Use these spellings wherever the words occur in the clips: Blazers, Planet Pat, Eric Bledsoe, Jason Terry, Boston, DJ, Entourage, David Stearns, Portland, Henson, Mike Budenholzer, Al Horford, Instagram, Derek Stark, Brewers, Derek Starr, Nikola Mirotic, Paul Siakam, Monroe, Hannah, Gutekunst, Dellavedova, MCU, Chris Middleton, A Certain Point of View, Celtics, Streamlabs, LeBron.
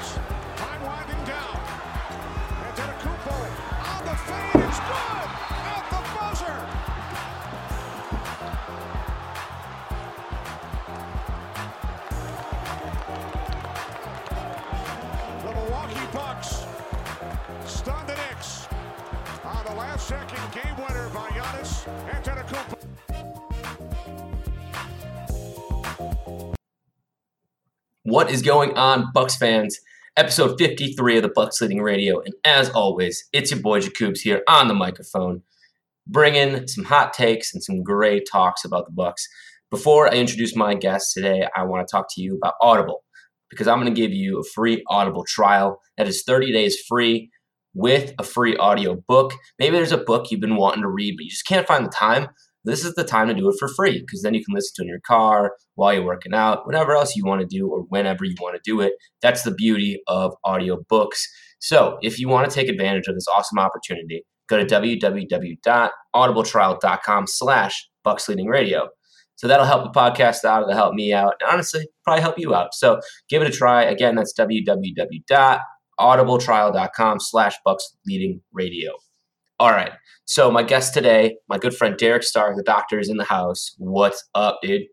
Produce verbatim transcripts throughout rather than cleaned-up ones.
Jones. Time winding down. Antetokounmpo on the fade. It's good at the buzzer. The Milwaukee Bucks stunned the Knicks on the last second game winner by Giannis Antetokounmpo. What is going on, Bucks fans? Episode fifty-three of the Bucks Leading Radio. And as always, it's your boy Jacobs here on the microphone, bringing some hot takes and some great talks about the Bucks. Before I introduce my guest today, I want to talk to you about Audible, because I'm going to give you a free Audible trial that is thirty days free with a free audio book. Maybe there's a book you've been wanting to read, but you just can't find the time. This is the time to do it for free, because then you can listen to it in your car, while you're working out, whatever else you want to do, or whenever you want to do it. That's the beauty of audiobooks. So if you want to take advantage of this awesome opportunity, go to www.audibletrial.com slash Bucks Leading Radio. So that'll help the podcast out. It'll help me out. And honestly, probably help you out. So give it a try. Again, that's www.audibletrial.com slash Bucks Leading Radio. All right, so my guest today, my good friend Derek Starr, the doctor, is in the house. What's up, dude?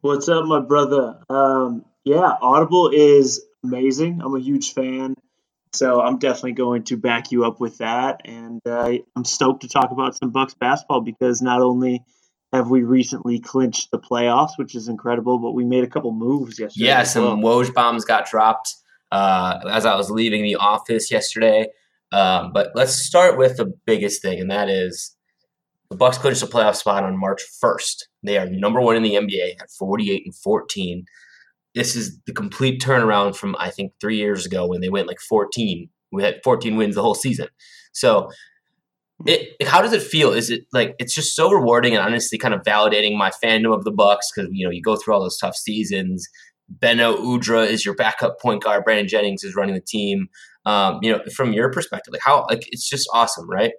What's up, my brother? Um, yeah, Audible is amazing. I'm a huge fan, so I'm definitely going to back you up with that. And uh, I'm stoked to talk about some Bucks basketball, because not only have we recently clinched the playoffs, which is incredible, but we made a couple moves yesterday. Yeah, some Woj bombs got dropped uh, as I was leaving the office yesterday. Um, but let's start with the biggest thing, and that is the Bucks clinched a playoff spot on March first. They are number one in the N B A at forty-eight and fourteen. This is the complete turnaround from, I think, three years ago when they went like fourteen. We had fourteen wins the whole season. So it, how does it feel? Is it like, it's just so rewarding and honestly kind of validating my fandom of the Bucks, because, you know, you go through all those tough seasons. Beno Udrih is your backup point guard. Brandon Jennings is running the team. Um, you know, from your perspective, like how, like it's just awesome, right?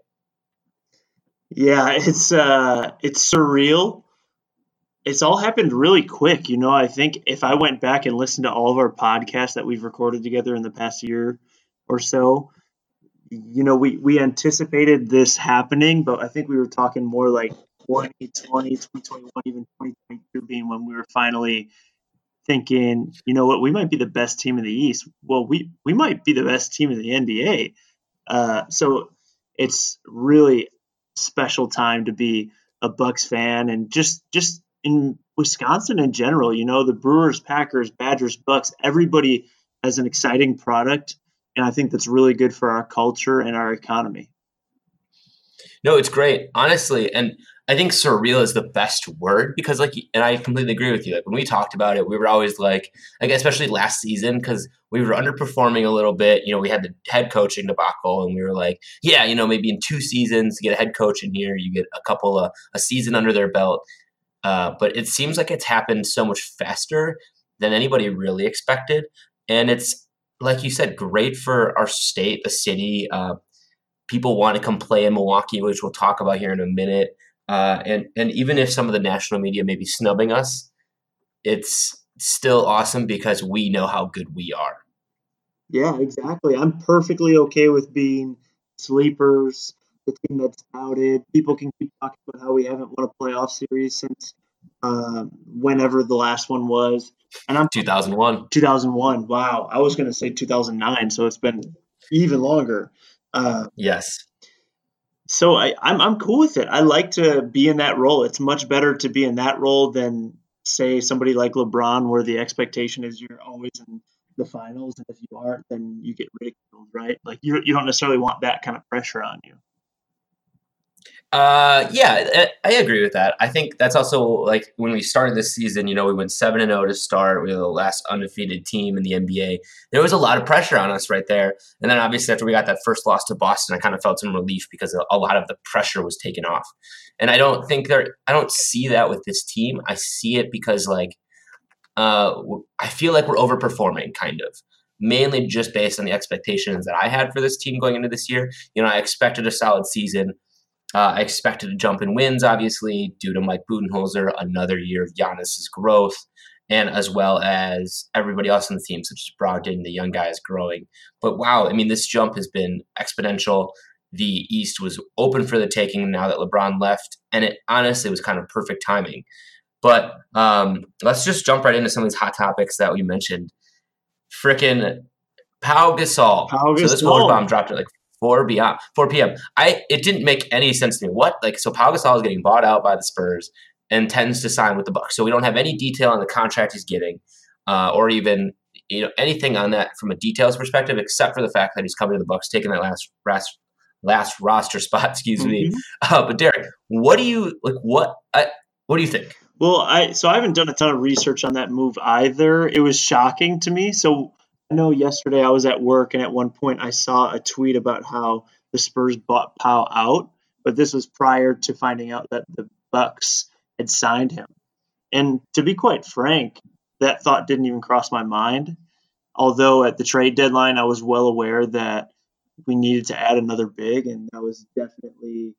Yeah, it's uh, it's surreal. It's all happened really quick, you know. I think if I went back and listened to all of our podcasts that we've recorded together in the past year or so, you know, we we anticipated this happening, but I think we were talking more like twenty twenty, twenty twenty-one, even twenty twenty-two being when we were finally thinking, you know what, we might be the best team in the East. Well, we, we might be the best team in the N B A. Uh, so it's really special time to be a Bucks fan, and just, just in Wisconsin in general, you know, the Brewers, Packers, Badgers, Bucks, everybody has an exciting product. And I think that's really good for our culture and our economy. No, it's great, honestly. And I think surreal is the best word, because, like, and I completely agree with you. Like, when we talked about it, we were always like, like especially last season, because we were underperforming a little bit. You know, we had the head coaching debacle, and we were like, yeah, you know, maybe in two seasons, you get a head coach in here, you get a couple of a season under their belt. Uh, but it seems like it's happened so much faster than anybody really expected. And it's, like you said, great for our state, the city. Uh, people want to come play in Milwaukee, which we'll talk about here in a minute. Uh, and, and even if some of the national media may be snubbing us, it's still awesome because we know how good we are. Yeah, exactly. I'm perfectly okay with being sleepers, the team that's outed. People can keep talking about how we haven't won a playoff series since uh, whenever the last one was. And I'm two thousand one. two thousand one. Wow. I was going to say two thousand nine, so it's been even longer. Uh, yes. So I, I'm I'm cool with it. I like to be in that role. It's much better to be in that role than, say, somebody like LeBron, where the expectation is you're always in the finals, and if you aren't, then you get ridiculed, right? Like, you you don't necessarily want that kind of pressure on you. Uh, yeah, I agree with that. I think that's also, like, when we started this season, you know, we went seven and oh to start. We were the last undefeated team in the N B A. There was a lot of pressure on us right there. And then obviously after we got that first loss to Boston, I kind of felt some relief because a lot of the pressure was taken off. And I don't think there, I don't see that with this team. I see it because, like, uh, I feel like we're overperforming, kind of. Mainly just based on the expectations that I had for this team going into this year. You know, I expected a solid season. Uh, I expected a jump in wins, obviously, due to Mike Budenholzer, another year of Giannis's growth. and as well as everybody else on the team, such as Brogdon, the young guy is growing. But wow, I mean, this jump has been exponential. The East was open for the taking now that LeBron left, and it honestly was kind of perfect timing. But um, let's just jump right into some of these hot topics that we mentioned. Frickin' Pau Gasol. Pau Gasol. So this word bomb dropped at like four p.m. I it didn't make any sense to me. What? Like, so Pau Gasol is getting bought out by the Spurs and intends to sign with the Bucks. So we don't have any detail on the contract he's getting, uh, or even you know anything on that from a details perspective, except for the fact that he's coming to the Bucks, taking that last last. last roster spot, excuse mm-hmm. me. Uh, but Derek, what do you like? What I, what do you think? Well, I so I haven't done a ton of research on that move either. It was shocking to me. So I know yesterday I was at work, and at one point I saw a tweet about how the Spurs bought Pau out, but this was prior to finding out that the Bucks had signed him. And to be quite frank, that thought didn't even cross my mind. Although at the trade deadline, I was well aware that we needed to add another big, and that was definitely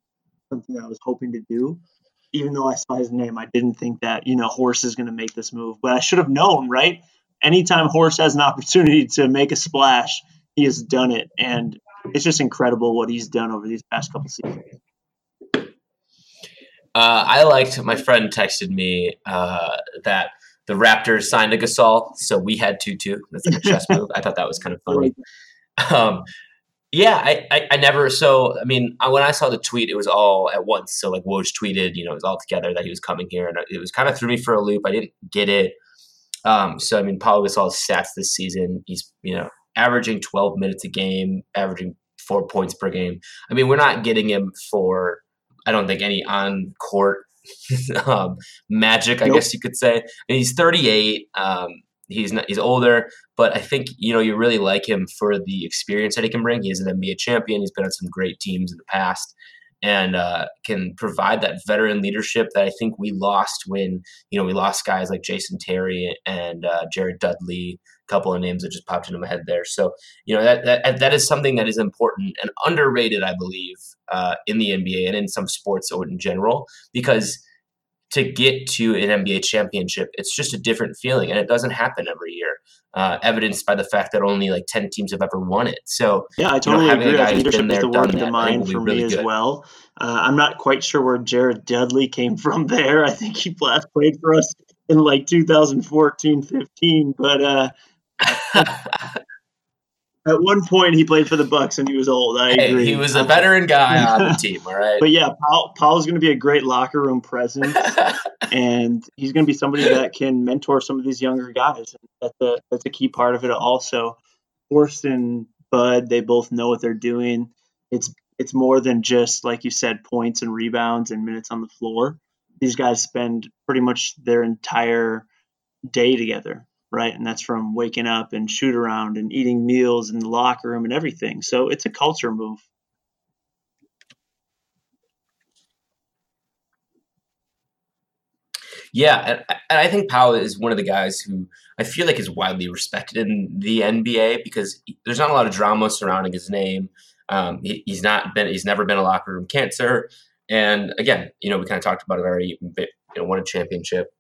something that I was hoping to do. Even though I saw his name, I didn't think that, you know, Horace is going to make this move. But I should have known, right? Anytime Horace has an opportunity to make a splash, he has done it. And it's just incredible what he's done over these past couple seasons. Uh, I liked, my friend texted me uh, that the Raptors signed a Gasol, so we had two two. That's like a chess move. I thought that was kind of funny. Um Yeah, I, I, I never. So, I mean, I, when I saw the tweet, it was all at once. So, like, Woj tweeted, you know, it was all together that he was coming here. And it was kind of threw me for a loop. I didn't get it. Um, so, I mean, Pau Gasol's stats this season, he's, you know, averaging twelve minutes a game, averaging four points per game. I mean, we're not getting him for, I don't think, any on-court um, magic, I nope. guess you could say. I mean, he's thirty-eight. Um He's not, he's older, but I think, you know, you really like him for the experience that he can bring. He is an N B A champion. He's been on some great teams in the past and uh, can provide that veteran leadership that I think we lost when, you know, we lost guys like Jason Terry and uh, Jared Dudley, a couple of names that just popped into my head there. So, you know, that that, that is something that is important and underrated, I believe, uh, in the N B A and in some sports in general, because to get to an N B A championship, it's just a different feeling, and it doesn't happen every year, uh, evidenced by the fact that only like ten teams have ever won it. So yeah, I totally you know, agree. I think leadership is the word to mind for really me as good. well. Uh, I'm not quite sure where Jared Dudley came from there. I think he last played for us in like two thousand fourteen fifteen, but uh, at one point he played for the Bucks and he was old. I hey, agree. He was a veteran guy on the team. All right, but yeah, Pau Pau's going to be a great locker room presence. And he's going to be somebody that can mentor some of these younger guys. That's a, that's a key part of it also. Horst and Bud, they both know what they're doing. It's it's more than just, like you said, points and rebounds and minutes on the floor. These guys spend pretty much their entire day together, right? And that's from waking up and shoot around and eating meals in the locker room and everything. So it's a culture move. Yeah, and, and I think Pau is one of the guys who I feel like is widely respected in the N B A because there's not a lot of drama surrounding his name. Um, he, he's not been, he's never been a locker room cancer. And again, you know, we kind of talked about it already. You know, won a championship,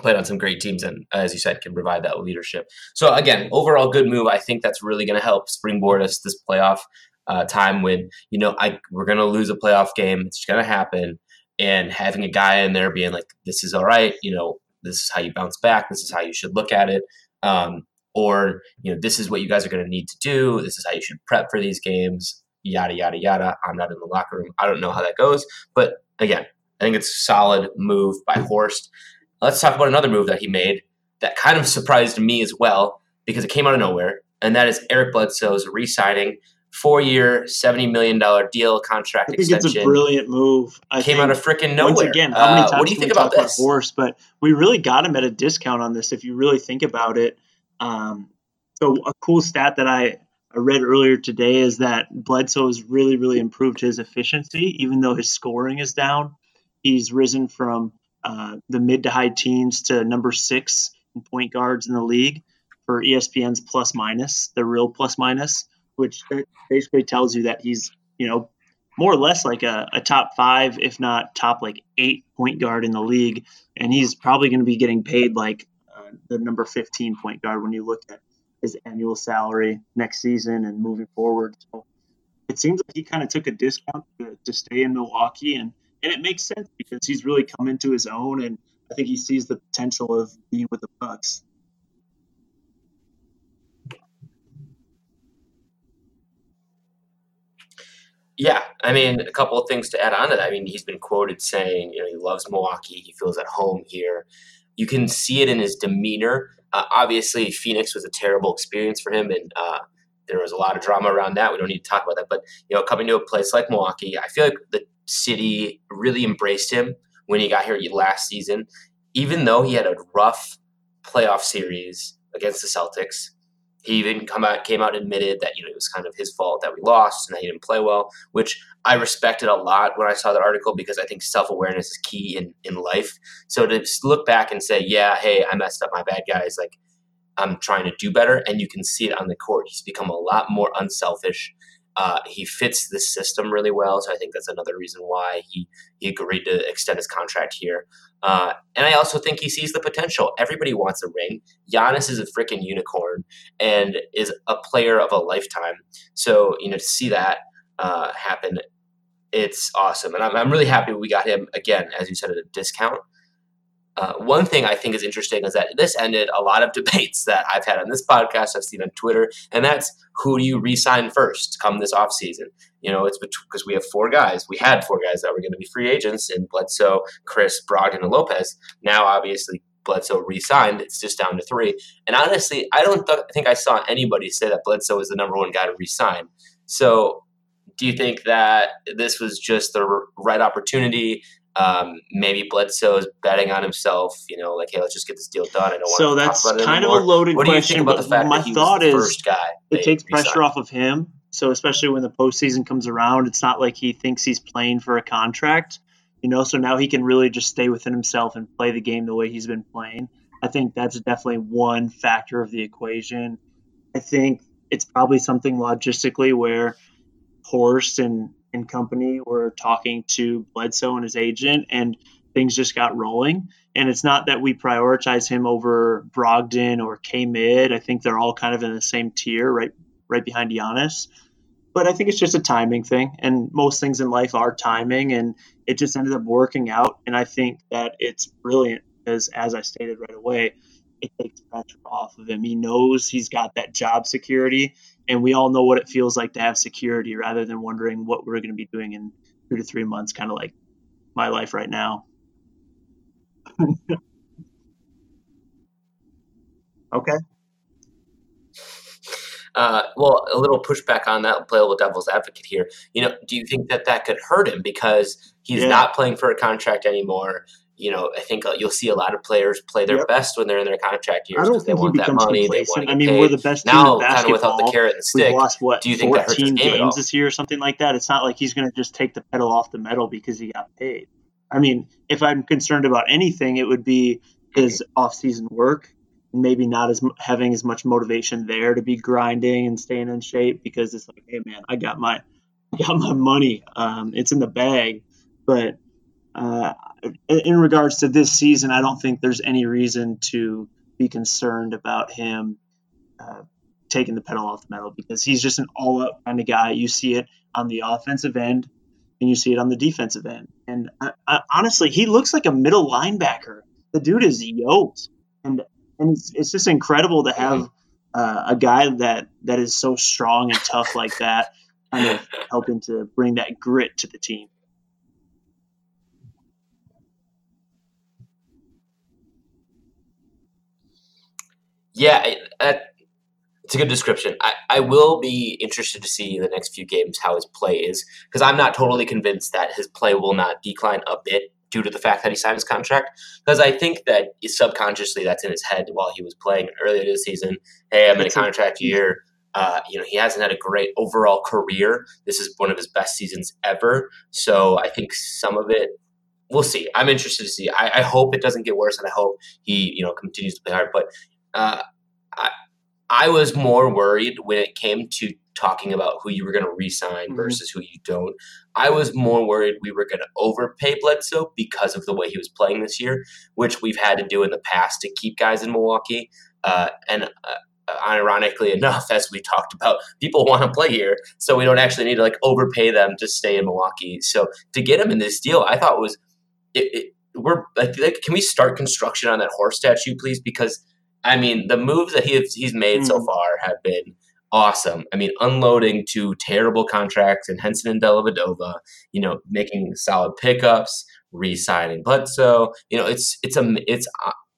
played on some great teams, and as you said, can provide that leadership. So again, overall good move. I think that's really going to help springboard us this playoff uh, time when you know I we're going to lose a playoff game. It's going to happen. And having a guy in there being like, this is all right, you know, this is how you bounce back, this is how you should look at it, um, or, you know, this is what you guys are going to need to do, this is how you should prep for these games, yada, yada, yada. I'm not in the locker room. I don't know how that goes. But, again, I think it's a solid move by Horst. Let's talk about another move that he made that kind of surprised me as well because it came out of nowhere, and that is Eric Bledsoe's re-signing. Four-year, seventy million dollars deal, contract extension. I think extension. It's a brilliant move. I Came out of freaking nowhere. Once again, how many times uh, what do you think about this? About Horse, but we really got him at a discount on this if you really think about it. Um, so a cool stat that I, I read earlier today is that Bledsoe has really, really improved his efficiency, even though his scoring is down. He's risen from uh, the mid to high teens to number six in point guards in the league for E S P N's plus minus, the real plus minus, which basically tells you that he's, you know, more or less like a, a top five, if not top like eight point guard in the league. And he's probably going to be getting paid like guard, the number fifteen point guard, when you look at his annual salary next season and moving forward. So it seems like he kind of took a discount to, to stay in Milwaukee, and, and it makes sense because he's really come into his own, and I think he sees the potential of being with the Bucks. Yeah, I mean, a couple of things to add on to that. I mean, he's been quoted saying, you know, he loves Milwaukee. He feels at home here. You can see it in his demeanor. Uh, obviously, Phoenix was a terrible experience for him, and uh, there was a lot of drama around that. We don't need to talk about that. But, you know, coming to a place like Milwaukee, I feel like the city really embraced him when he got here last season, even though he had a rough playoff series against the Celtics. He even come out, came out and admitted that, you know, it was kind of his fault that we lost and that he didn't play well, which I respected a lot when I saw that article, because I think self-awareness is key in, in life. So to look back and say, yeah, hey, I messed up, my bad, guys, like, I'm trying to do better. And you can see it on the court. He's become a lot more unselfish. Uh, he fits this system really well. So I think that's another reason why he, he agreed to extend his contract here. Uh, and I also think he sees the potential. Everybody wants a ring. Giannis is a freaking unicorn and is a player of a lifetime. So, you know, to see that uh, happen, it's awesome. And I'm, I'm really happy we got him, again, as you said, at a discount. Uh, one thing I think is interesting is that this ended a lot of debates that I've had on this podcast, I've seen on Twitter, and that's who do you re-sign first come this offseason? You know, it's because we have four guys. We had four guys that were going to be free agents in Bledsoe, Chris, Brogdon, and Lopez. Now, obviously, Bledsoe re-signed. It's just down to three. And honestly, I don't th- think I saw anybody say that Bledsoe is the number one guy to re-sign. So do you think that this was just the r- right opportunity? Um, maybe Bledsoe is betting on himself, you know, like, hey, let's just get this deal done. I don't so want to talk about it. So that's kind anymore. of a loaded what question, about but the fact my that he thought was the is first guy it takes re-signed. pressure off of him. So especially when the postseason comes around, it's not like he thinks he's playing for a contract, you know, so now he can really just stay within himself and play the game the way he's been playing. I think that's definitely one factor of the equation. I think it's probably something logistically where Horace and and company were talking to Bledsoe and his agent, and things just got rolling. And it's not that we prioritize him over Brogdon or K-Mid. I think they're all kind of in the same tier, right right behind Giannis. But I think it's just a timing thing, and most things in life are timing, and it just ended up working out. And I think that it's brilliant because, as I stated right away, it takes pressure off of him. He knows he's got that job security, and we all know what it feels like to have security rather than wondering what we're going to be doing in two to three months, kind of like my life right now. Okay. Uh, well, a little pushback on that, playable devil's advocate here. You know, do you think that that could hurt him because he's yeah. not playing for a contract anymore? You know, I think you'll see a lot of players play their yep. best when they're in their contract years because they want that money. They want to get I mean, paid. We're the best team now, in basketball. Kind of without the carrot and stick. We've lost, what, Do you think fourteen that hurts games this year or something like that? It's not like he's going to just take the pedal off the metal because he got paid. I mean, if I'm concerned about anything, it would be his off-season work, and maybe not as having as much motivation there to be grinding and staying in shape because it's like, hey, man, I got my, I got my money. Um, it's in the bag, but. Uh, in regards to this season, I don't think there's any reason to be concerned about him uh, taking the pedal off the metal because he's just an all-out kind of guy. You see it on the offensive end and you see it on the defensive end. And I, I, honestly, he looks like a middle linebacker. The dude is yoked. And and it's, it's just incredible to have uh, a guy that, that is so strong and tough like that, kind of helping to bring that grit to the team. Yeah, it, uh, it's a good description. I, I will be interested to see in the next few games how his play is, because I'm not totally convinced that his play will not decline a bit due to the fact that he signed his contract, because I think that subconsciously that's in his head while he was playing earlier this season. Hey, I'm in a contract year. Uh, you know, he hasn't had a great overall career. This is one of his best seasons ever. So I think some of it, we'll see. I'm interested to see. I, I hope it doesn't get worse, and I hope he, you know, continues to play hard. But Uh, I I was more worried when it came to talking about who you were going to re-sign mm-hmm. versus who you don't. I was more worried we were going to overpay Bledsoe because of the way he was playing this year, which we've had to do in the past to keep guys in Milwaukee. Uh, and uh, ironically enough, as we talked about, people want to play here, so we don't actually need to like overpay them to stay in Milwaukee. So to get him in this deal, I thought was it, it, we're like, like, can we start construction on that horse statue, please? Because I mean, the moves that he he's made mm. so far have been awesome. I mean, unloading two terrible contracts in Henson and Dellavedova, you know, making solid pickups, re-signing Bledsoe. You know, it's it's a it's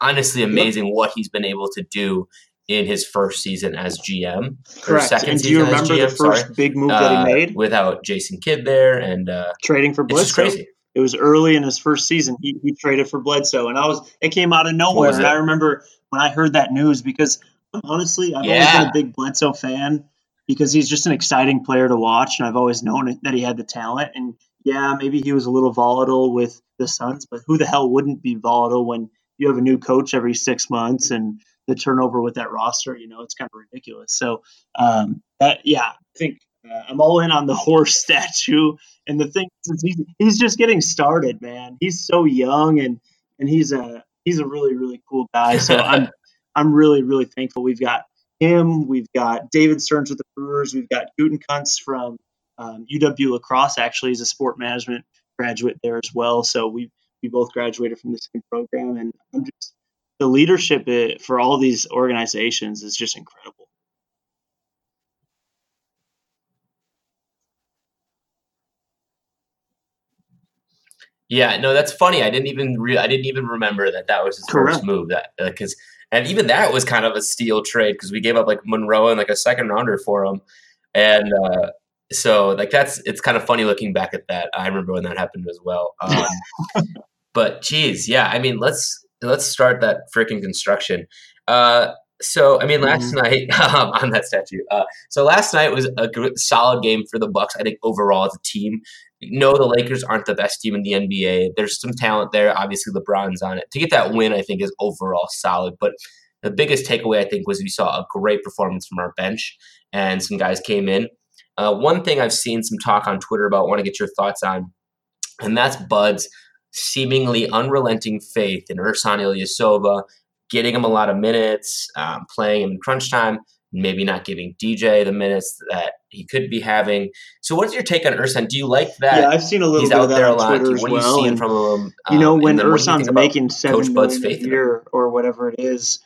honestly amazing yep. what he's been able to do in his first season as G M. Correct. Second and do you remember G M, the first sorry, big move uh, that he made without Jason Kidd there and uh, trading for Bledsoe? It's crazy. It was early in his first season. He, he traded for Bledsoe, and I was it came out of nowhere. And I remember when I heard that news because honestly, I've yeah. always been a big Bledsoe fan because he's just an exciting player to watch, and I've always known it, that he had the talent. And yeah, maybe he was a little volatile with the Suns, but who the hell wouldn't be volatile when you have a new coach every six months and the turnover with that roster? You know, it's kind of ridiculous. So um, that yeah, I think. Uh, I'm all in on the horse statue, and the thing is, he's, he's just getting started, man. He's so young, and and he's a he's a really really cool guy. So I'm I'm really really thankful we've got him. We've got David Stearns with the Brewers. We've got Gutekunst from um, U W La Crosse. Actually, he's a sport management graduate there as well. So we we both graduated from the same program, and I'm just, the leadership it, for all these organizations is just incredible. Yeah, no, that's funny. I didn't even re- I didn't even remember that that was his Correct. first move. That because uh, and even that was kind of a steal trade because we gave up like Monroe and like a second rounder for him, and uh, so like that's it's kind of funny looking back at that. I remember when that happened as well. Um, but geez, yeah, I mean let's let's start that freaking construction. Uh, so I mean last mm-hmm. night um, on that statue. Uh, so last night was a good, solid game for the Bucks. I think overall as a team. No, the Lakers aren't the best team in the N B A. There's some talent there. Obviously, LeBron's on it. To get that win, I think, is overall solid. But the biggest takeaway, I think, was we saw a great performance from our bench, and some guys came in. Uh, one thing I've seen some talk on Twitter about, want to get your thoughts on, and that's Bud's seemingly unrelenting faith in Ersan Ilyasova, getting him a lot of minutes, um, playing him in crunch time. Maybe not giving D J the minutes that he could be having. So what's your take on Ersan? Do you like that? Yeah, I've seen a little He's bit out of that there on a lot. Twitter as well. What are you seeing and, from him? Um, you know, when Ersan's making seven million a year or whatever it is,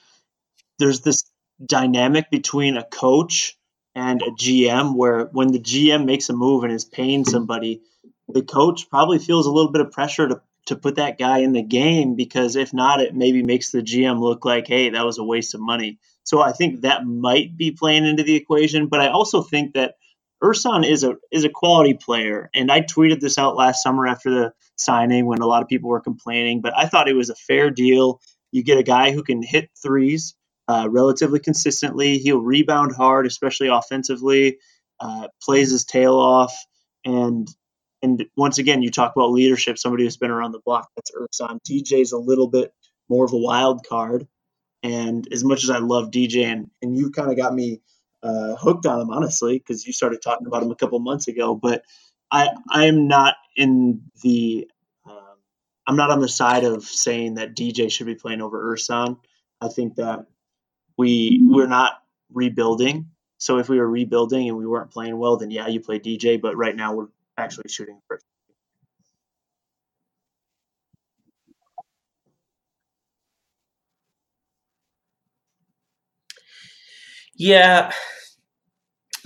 there's this dynamic between a coach and a G M where when the G M makes a move and is paying somebody, the coach probably feels a little bit of pressure to, to put that guy in the game because if not, it maybe makes the G M look like, hey, that was a waste of money. So I think that might be playing into the equation, but I also think that Ersan is a is a quality player, and I tweeted this out last summer after the signing when a lot of people were complaining, but I thought it was a fair deal. You get a guy who can hit threes uh, relatively consistently. He'll rebound hard, especially offensively, uh, plays his tail off, and and once again, you talk about leadership, somebody who's been around the block, that's Ersan. D J's a little bit more of a wild card. And as much as I love D J, and, and you kind of got me uh, hooked on him, honestly, because you started talking about him a couple months ago. But I I'm not in the um, I'm not on the side of saying that D J should be playing over Ersan. I think that we we're not rebuilding. So if we were rebuilding and we weren't playing well, then yeah, you play D J. But right now we're actually shooting first. Yeah.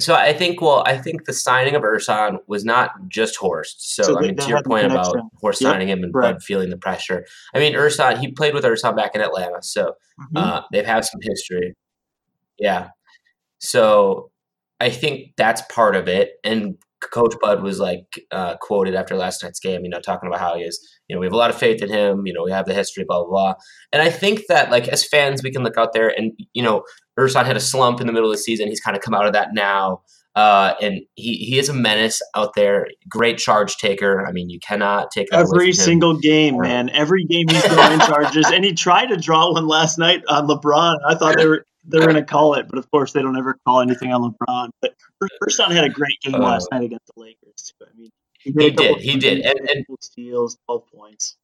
So I think, well, I think the signing of Ersan was not just Horst. So, so I mean, to your point about Horst yep. signing him and right. Bud feeling the pressure. I mean, Ersan, he played with Ersan back in Atlanta. So mm-hmm. uh, they've had some history. Yeah. So I think that's part of it. And Coach Bud was like uh, quoted after last night's game, you know, talking about how he is, you know, we have a lot of faith in him. You know, we have the history, blah, blah, blah. And I think that like as fans, we can look out there and, you know, Ersan had a slump in the middle of the season. He's kind of come out of that now. Uh, and he, he is a menace out there. Great charge taker. I mean, you cannot take that every single game, man. Every game he's throwing charges. And he tried to draw one last night on LeBron. I thought they were they're going to call it, but of course they don't ever call anything on LeBron. But Ersan had a great game uh, last night against the Lakers. I mean, he, he did, he did, and, and steals, twelve points.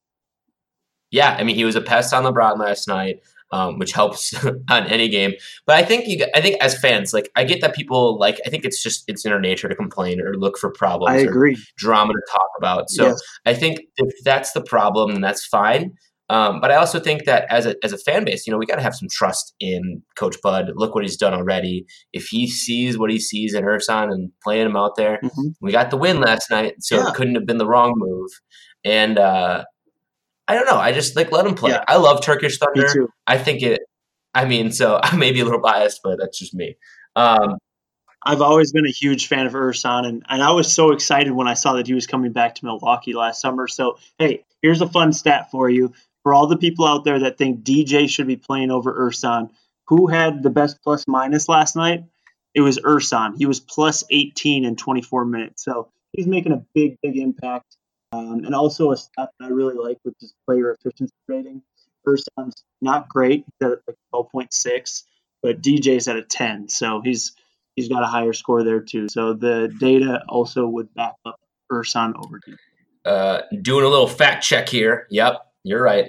Yeah, I mean, he was a pest on LeBron last night, um, which helps on any game. But I think, you, I think as fans, like I get that people like. I think it's just it's in our nature to complain or look for problems. I agree. Or drama to talk about. So yes. I think if that's the problem, then that's fine. Um, but I also think that as a as a fan base, you know, we got to have some trust in Coach Bud. Look what he's done already. If he sees what he sees in Ersan and playing him out there, mm-hmm. we got the win last night, so yeah. it couldn't have been the wrong move. And uh, I don't know. I just like let him play. Yeah. I love Turkish Thunder. I think it. I mean, so I may be a little biased, but that's just me. Um, I've always been a huge fan of Ersan, and, and I was so excited when I saw that he was coming back to Milwaukee last summer. So hey, here's a fun stat for you. For all the people out there that think D J should be playing over Ersan, who had the best plus minus last night? It was Ersan. He was plus eighteen in twenty-four minutes. So he's making a big, big impact. Um, and also a stat that I really like, which is player efficiency rating. Ersan's not great. He's at like twelve point six, but D J's at a ten. So he's he's got a higher score there too. So the data also would back up Ersan over D J. Uh, doing a little fact check here. Yep, you're right.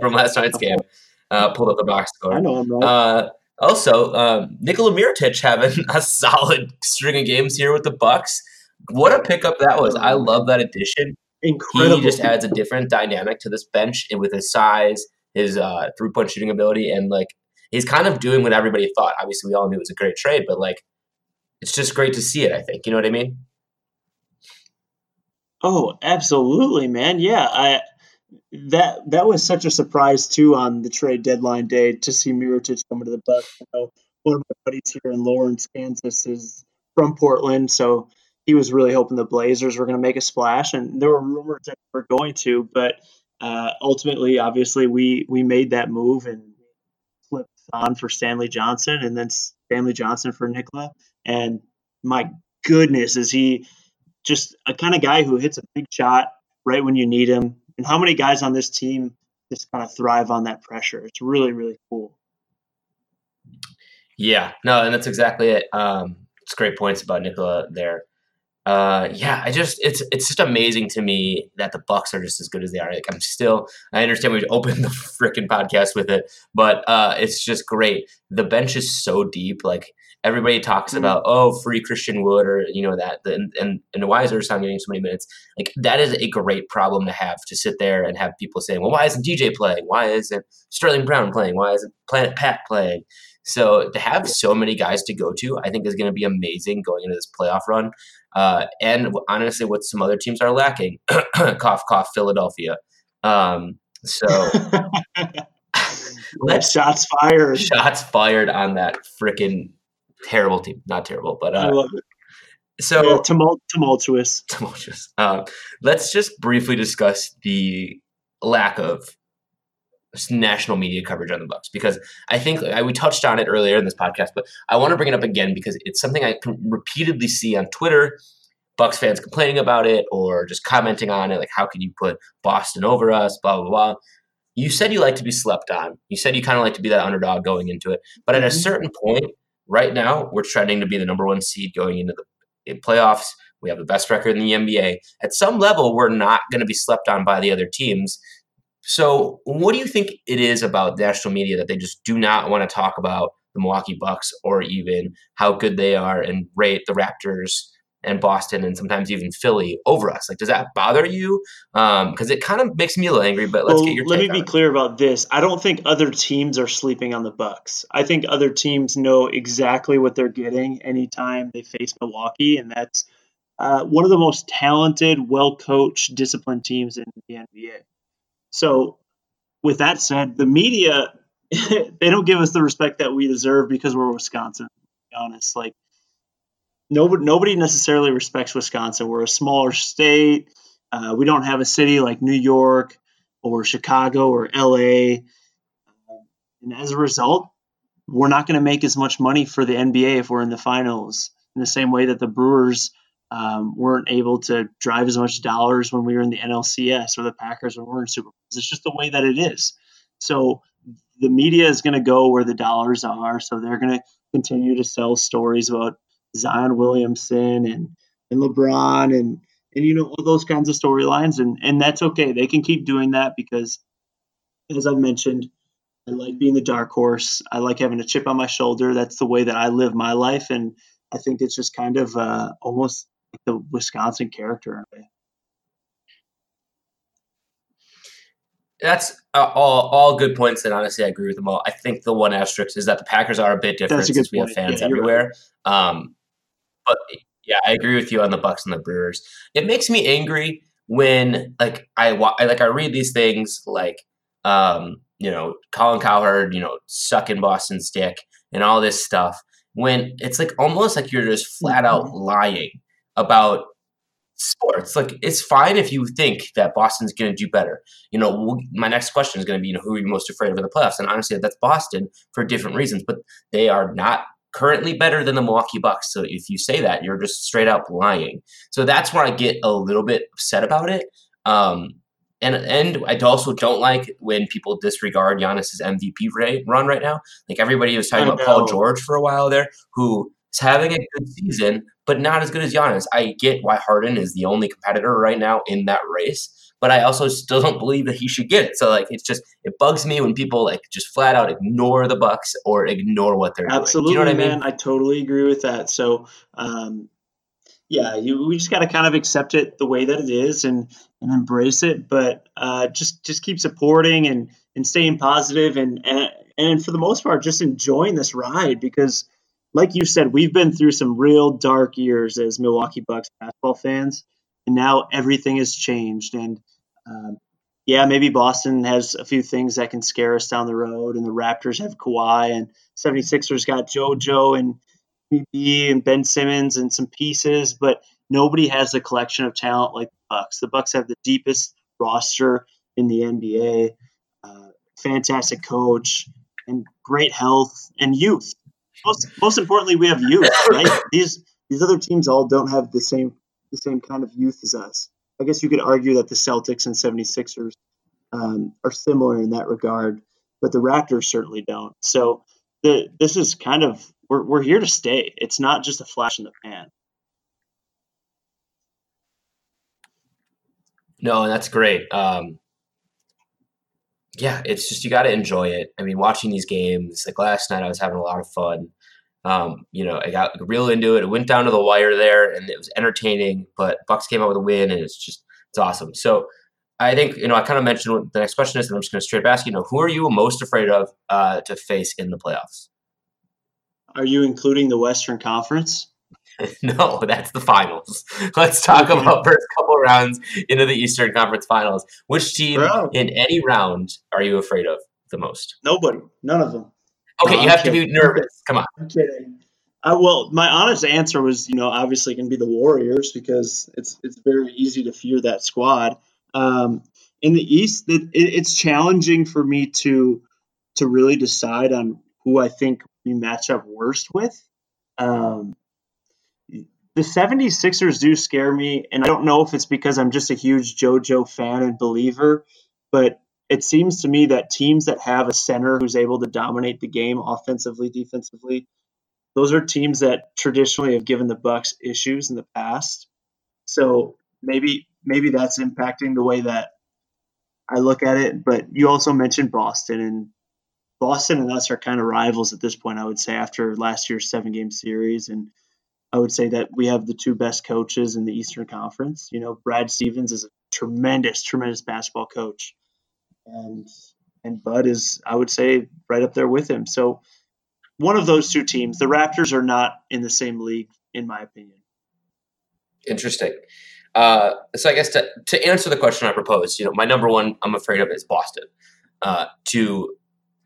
From last night's game, uh, pulled up the box score. I know, bro. Uh, also, um, Nikola Mirotic having a solid string of games here with the Bucks. What a pickup that was! I love that addition. Incredible. He just adds a different dynamic to this bench, and with his size, his uh, three-point shooting ability, and like he's kind of doing what everybody thought. Obviously, we all knew it was a great trade, but like it's just great to see it. I think you know what I mean. Oh, absolutely, man. Yeah, I. That that was such a surprise too on the trade deadline day to see Mirotic coming to the Bucks. You know, one of my buddies here in Lawrence, Kansas, is from Portland, so he was really hoping the Blazers were going to make a splash, and there were rumors that they were going to. But uh, ultimately, obviously, we we made that move and flipped on for Stanley Johnson, and then Stanley Johnson for Nikola. And my goodness, is he just a kind of guy who hits a big shot right when you need him? And how many guys on this team just kind of thrive on that pressure? It's really, really cool. Yeah, no, and that's exactly it. Um, it's great points about Nikola there. Uh, yeah, I just it's it's just amazing to me that the Bucks are just as good as they are. Like I'm still, I understand we've opened the freaking podcast with it, but uh, it's just great. The bench is so deep. Like everybody talks mm-hmm. about, oh, free Christian Wood, or you know that, and and, and why is Ersan getting so many minutes? Like that is a great problem to have, to sit there and have people saying, well, why isn't D J playing? Why isn't Sterling Brown playing? Why isn't Planet Pat playing? So to have so many guys to go to, I think is going to be amazing going into this playoff run. Uh, and honestly, what some other teams are lacking, cough, cough, Philadelphia. Um, so let's shots fired, shots fired on that freaking terrible team. Not terrible, but uh, I love it. So yeah, tumult, tumultuous, tumultuous. Uh, let's just briefly discuss the lack of national media coverage on the Bucks, because I think I, we touched on it earlier in this podcast, but I want to bring it up again because it's something I can repeatedly see on Twitter, Bucks fans complaining about it or just commenting on it. Like, how can you put Boston over us? Blah, blah, blah. You said you like to be slept on. You said you kind of like to be that underdog going into it. But at a certain point right now, we're trending to be the number one seed going into the playoffs. We have the best record in the N B A. At some level, we're not going to be slept on by the other teams. So what do you think it is about national media that they just do not want to talk about the Milwaukee Bucks or even how good they are and rate the Raptors and Boston and sometimes even Philly over us? Like, does that bother you? Because um, it kind of makes me a little angry, but let's well, get your take Let me be it. clear about this. I don't think other teams are sleeping on the Bucks. I think other teams know exactly what they're getting anytime they face Milwaukee, and that's uh, one of the most talented, well-coached, disciplined teams in the N B A. So with that said, the media, they don't give us the respect that we deserve because we're Wisconsin, to be honest. Like, nobody, nobody necessarily respects Wisconsin. We're a smaller state. Uh, we don't have a city like New York or Chicago or L A. Um, and as a result, we're not going to make as much money for the N B A if we're in the finals, in the same way that the Brewers Um, weren't able to drive as much dollars when we were in the N L C S, or the Packers when we were in Super Bowls. It's just the way that it is. So the media is going to go where the dollars are. So they're going to continue to sell stories about Zion Williamson and, and LeBron and, and, you know, all those kinds of storylines. And, and that's okay. They can keep doing that because, as I've mentioned, I like being the dark horse. I like having a chip on my shoulder. That's the way that I live my life. And I think it's just kind of uh, almost like the Wisconsin character. That's uh, all all good points, and honestly, I agree with them all. I think the one asterisk is that the Packers are a bit different since we have fans yeah, everywhere. Right. Um, but yeah, I agree with you on the Bucks and the Brewers. It makes me angry when like I like I read these things like um, you know Colin Cowherd, you know, sucking Boston's dick and all this stuff. When it's like almost like you're just flat out lying about sports. Like, it's fine if you think that Boston's going to do better. You know, we'll, my next question is going to be, you know, who are you most afraid of in the playoffs? And honestly, that's Boston for different reasons, but they are not currently better than the Milwaukee Bucks. So if you say that, you're just straight up lying. So that's where I get a little bit upset about it. Um, And and I also don't like when people disregard Giannis's M V P run right now. Like, everybody was talking about Paul George for a while there, who is having a good season, but not as good as Giannis. I get why Harden is the only competitor right now in that race, but I also still don't believe that he should get it. So, like, it's just, it bugs me when people, like, just flat out ignore the Bucks or ignore what they're doing. Absolutely, do you know what I mean? Man, I totally agree with that. So, um, yeah, you, we just got to kind of accept it the way that it is, and – and embrace it, but uh, just just keep supporting and, and staying positive and, and and for the most part, just enjoying this ride, because like you said, we've been through some real dark years as Milwaukee Bucks basketball fans, and now everything has changed. And um, yeah, maybe Boston has a few things that can scare us down the road, and the Raptors have Kawhi, and seventy-sixers got JoJo and B B and Ben Simmons and some pieces, but nobody has a collection of talent like the Bucks. The Bucks have the deepest roster in the N B A, uh, fantastic coach, and great health and youth. Most, most importantly, we have youth, right? These these other teams all don't have the same the same kind of youth as us. I guess you could argue that the Celtics and seventy-sixers um, are similar in that regard, but the Raptors certainly don't. So the, this is kind of we're we're here to stay. It's not just a flash in the pan. No, and that's great. Um, yeah, it's just, you got to enjoy it. I mean, watching these games, like last night, I was having a lot of fun. Um, you know, I got real into it. It went down to the wire there, and it was entertaining. But Bucks came out with a win, and it's just, it's awesome. So I think, you know, I kind of mentioned what the next question is, and I'm just going to straight up ask, you know, who are you most afraid of uh, to face in the playoffs? Are you including the Western Conference? No, that's the finals. Let's talk okay. about first couple rounds into the Eastern Conference Finals. Which team Bro. in any round are you afraid of the most? Nobody. None of them. Okay, no, you I'm have kidding. to be nervous. Come on. I'm kidding. I, well, my honest answer was, you know, obviously going to be the Warriors, because it's it's very easy to fear that squad. Um, in the East, it, it's challenging for me to to really decide on who I think we match up worst with. Um The seventy-sixers do scare me, and I don't know if it's because I'm just a huge JoJo fan and believer, but it seems to me that teams that have a center who's able to dominate the game offensively, defensively, those are teams that traditionally have given the Bucks issues in the past. So maybe maybe that's impacting the way that I look at it. But you also mentioned Boston, and Boston and us are kind of rivals at this point, I would say, after last year's seven-game series. And I would say that we have the two best coaches in the Eastern Conference. You know, Brad Stevens is a tremendous, tremendous basketball coach. And and Bud is, I would say, right up there with him. So one of those two teams. The Raptors are not in the same league, in my opinion. Interesting. Uh, so I guess to, to answer the question I proposed, you know, my number one I'm afraid of is Boston. Uh, to,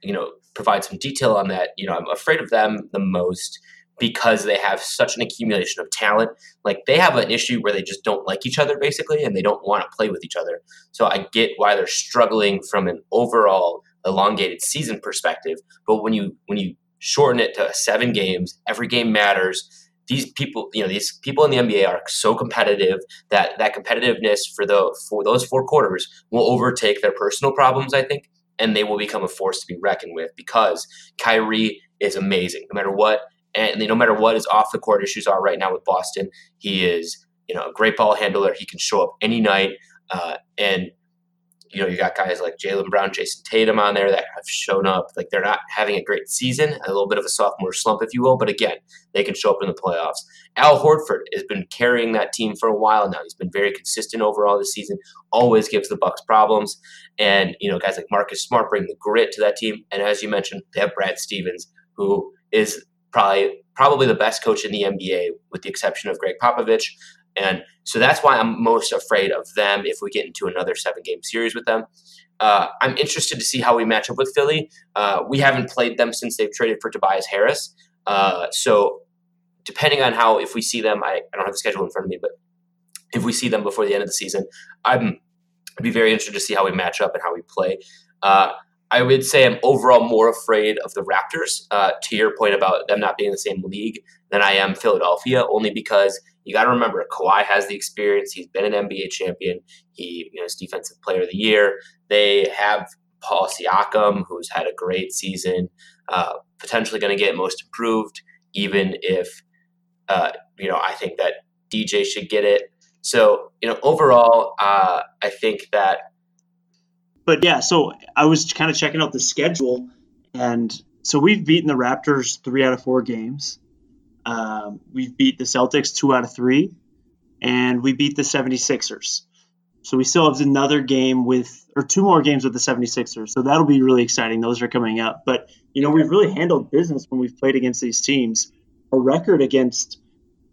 you know, provide some detail on that, you know, I'm afraid of them the most, because they have such an accumulation of talent. Like, they have an issue where they just don't like each other, basically, and they don't want to play with each other. So I get why they're struggling from an overall elongated season perspective. But when you when you shorten it to seven games, every game matters. These people, you know, these people in the N B A are so competitive that that competitiveness for the for those four quarters will overtake their personal problems, I think. and they will become a force to be reckoned with because Kyrie is amazing. No matter what, and no matter what his off the court issues are right now with Boston, he is, you know, a great ball handler. He can show up any night, uh, and you know, you got guys like Jaylen Brown, Jason Tatum on there that have shown up. Like, they're not having a great season, a little bit of a sophomore slump, if you will, but again, they can show up in the playoffs. Al Horford has been carrying that team for a while now. He's been very consistent overall this season, always gives the Bucks problems. And, you know, guys like Marcus Smart bring the grit to that team. And as you mentioned, they have Brad Stevens, who is probably probably the best coach in the N B A with the exception of Greg Popovich. And so that's why I'm most afraid of them if we get into another seven-game series with them. Uh, I'm interested to see how we match up with Philly. Uh, we haven't played them since they've traded for Tobias Harris. Uh, so depending on how, if we see them, I, I don't have the schedule in front of me, but if we see them before the end of the season, I'm, I'd be very interested to see how we match up and how we play. Uh, I would say I'm overall more afraid of the Raptors, uh, to your point about them not being in the same league, than I am Philadelphia, only because you got to remember, Kawhi has the experience. He's been an N B A champion. He, you know, is Defensive Player of the Year. They have Paul Siakam, who's had a great season, uh, potentially going to get most improved, even if, uh, you know, I think that D J should get it. So, you know, overall, uh, I think that. But, yeah, so I was kind of checking out the schedule. And so we've beaten the Raptors three out of four games. Um, we've beat the Celtics two out of three, and we beat the seventy-sixers. So we still have another game with, or two more games with the seventy-sixers. So that'll be really exciting. Those are coming up. But, you know, we've really handled business when we've played against these teams. Our record against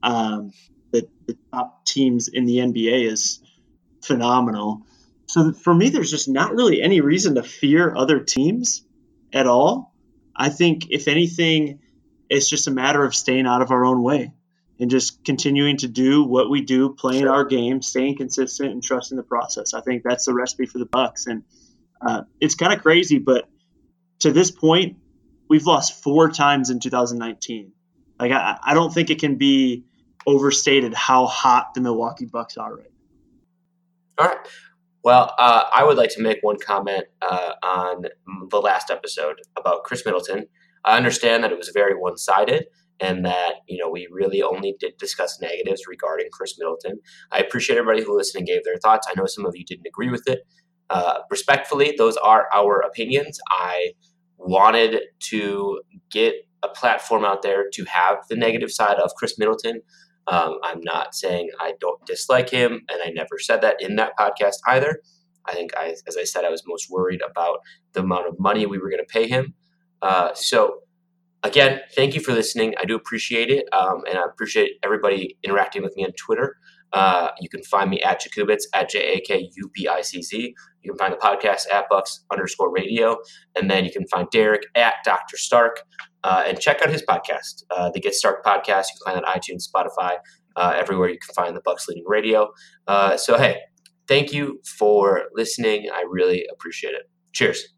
um, the, the top teams in the N B A is phenomenal. So for me, there's just not really any reason to fear other teams at all. I think, if anything, it's just a matter of staying out of our own way and just continuing to do what we do, playing sure. our game, staying consistent, and trusting the process. I think that's the recipe for the Bucks. And uh, it's kind of crazy, but to this point, we've lost four times in two thousand nineteen. Like, I, I don't think it can be overstated how hot the Milwaukee Bucks are right now. All right. Well, uh, I would like to make one comment uh, on the last episode about Chris Middleton. I understand that it was very one-sided and that, you know, we really only did discuss negatives regarding Chris Middleton. I appreciate everybody who listened and gave their thoughts. I know some of you didn't agree with it. Uh, respectfully, those are our opinions. I wanted to get a platform out there to have the negative side of Chris Middleton. Um, I'm not saying I don't dislike him, and I never said that in that podcast either. I think, I, as I said, I was most worried about the amount of money we were going to pay him. Uh, so again, thank you for listening. I do appreciate it. Um, and I appreciate everybody interacting with me on Twitter. Uh, you can find me at Jakubicz, at J A K U B I C Z. You can find the podcast at Bucks underscore radio. And then you can find Derek at Doctor Stark, uh, and check out his podcast, uh, the Get Stark podcast. You can find it on iTunes, Spotify, uh, everywhere you can find the Bucks Leading Radio. Uh, so, hey, thank you for listening. I really appreciate it. Cheers.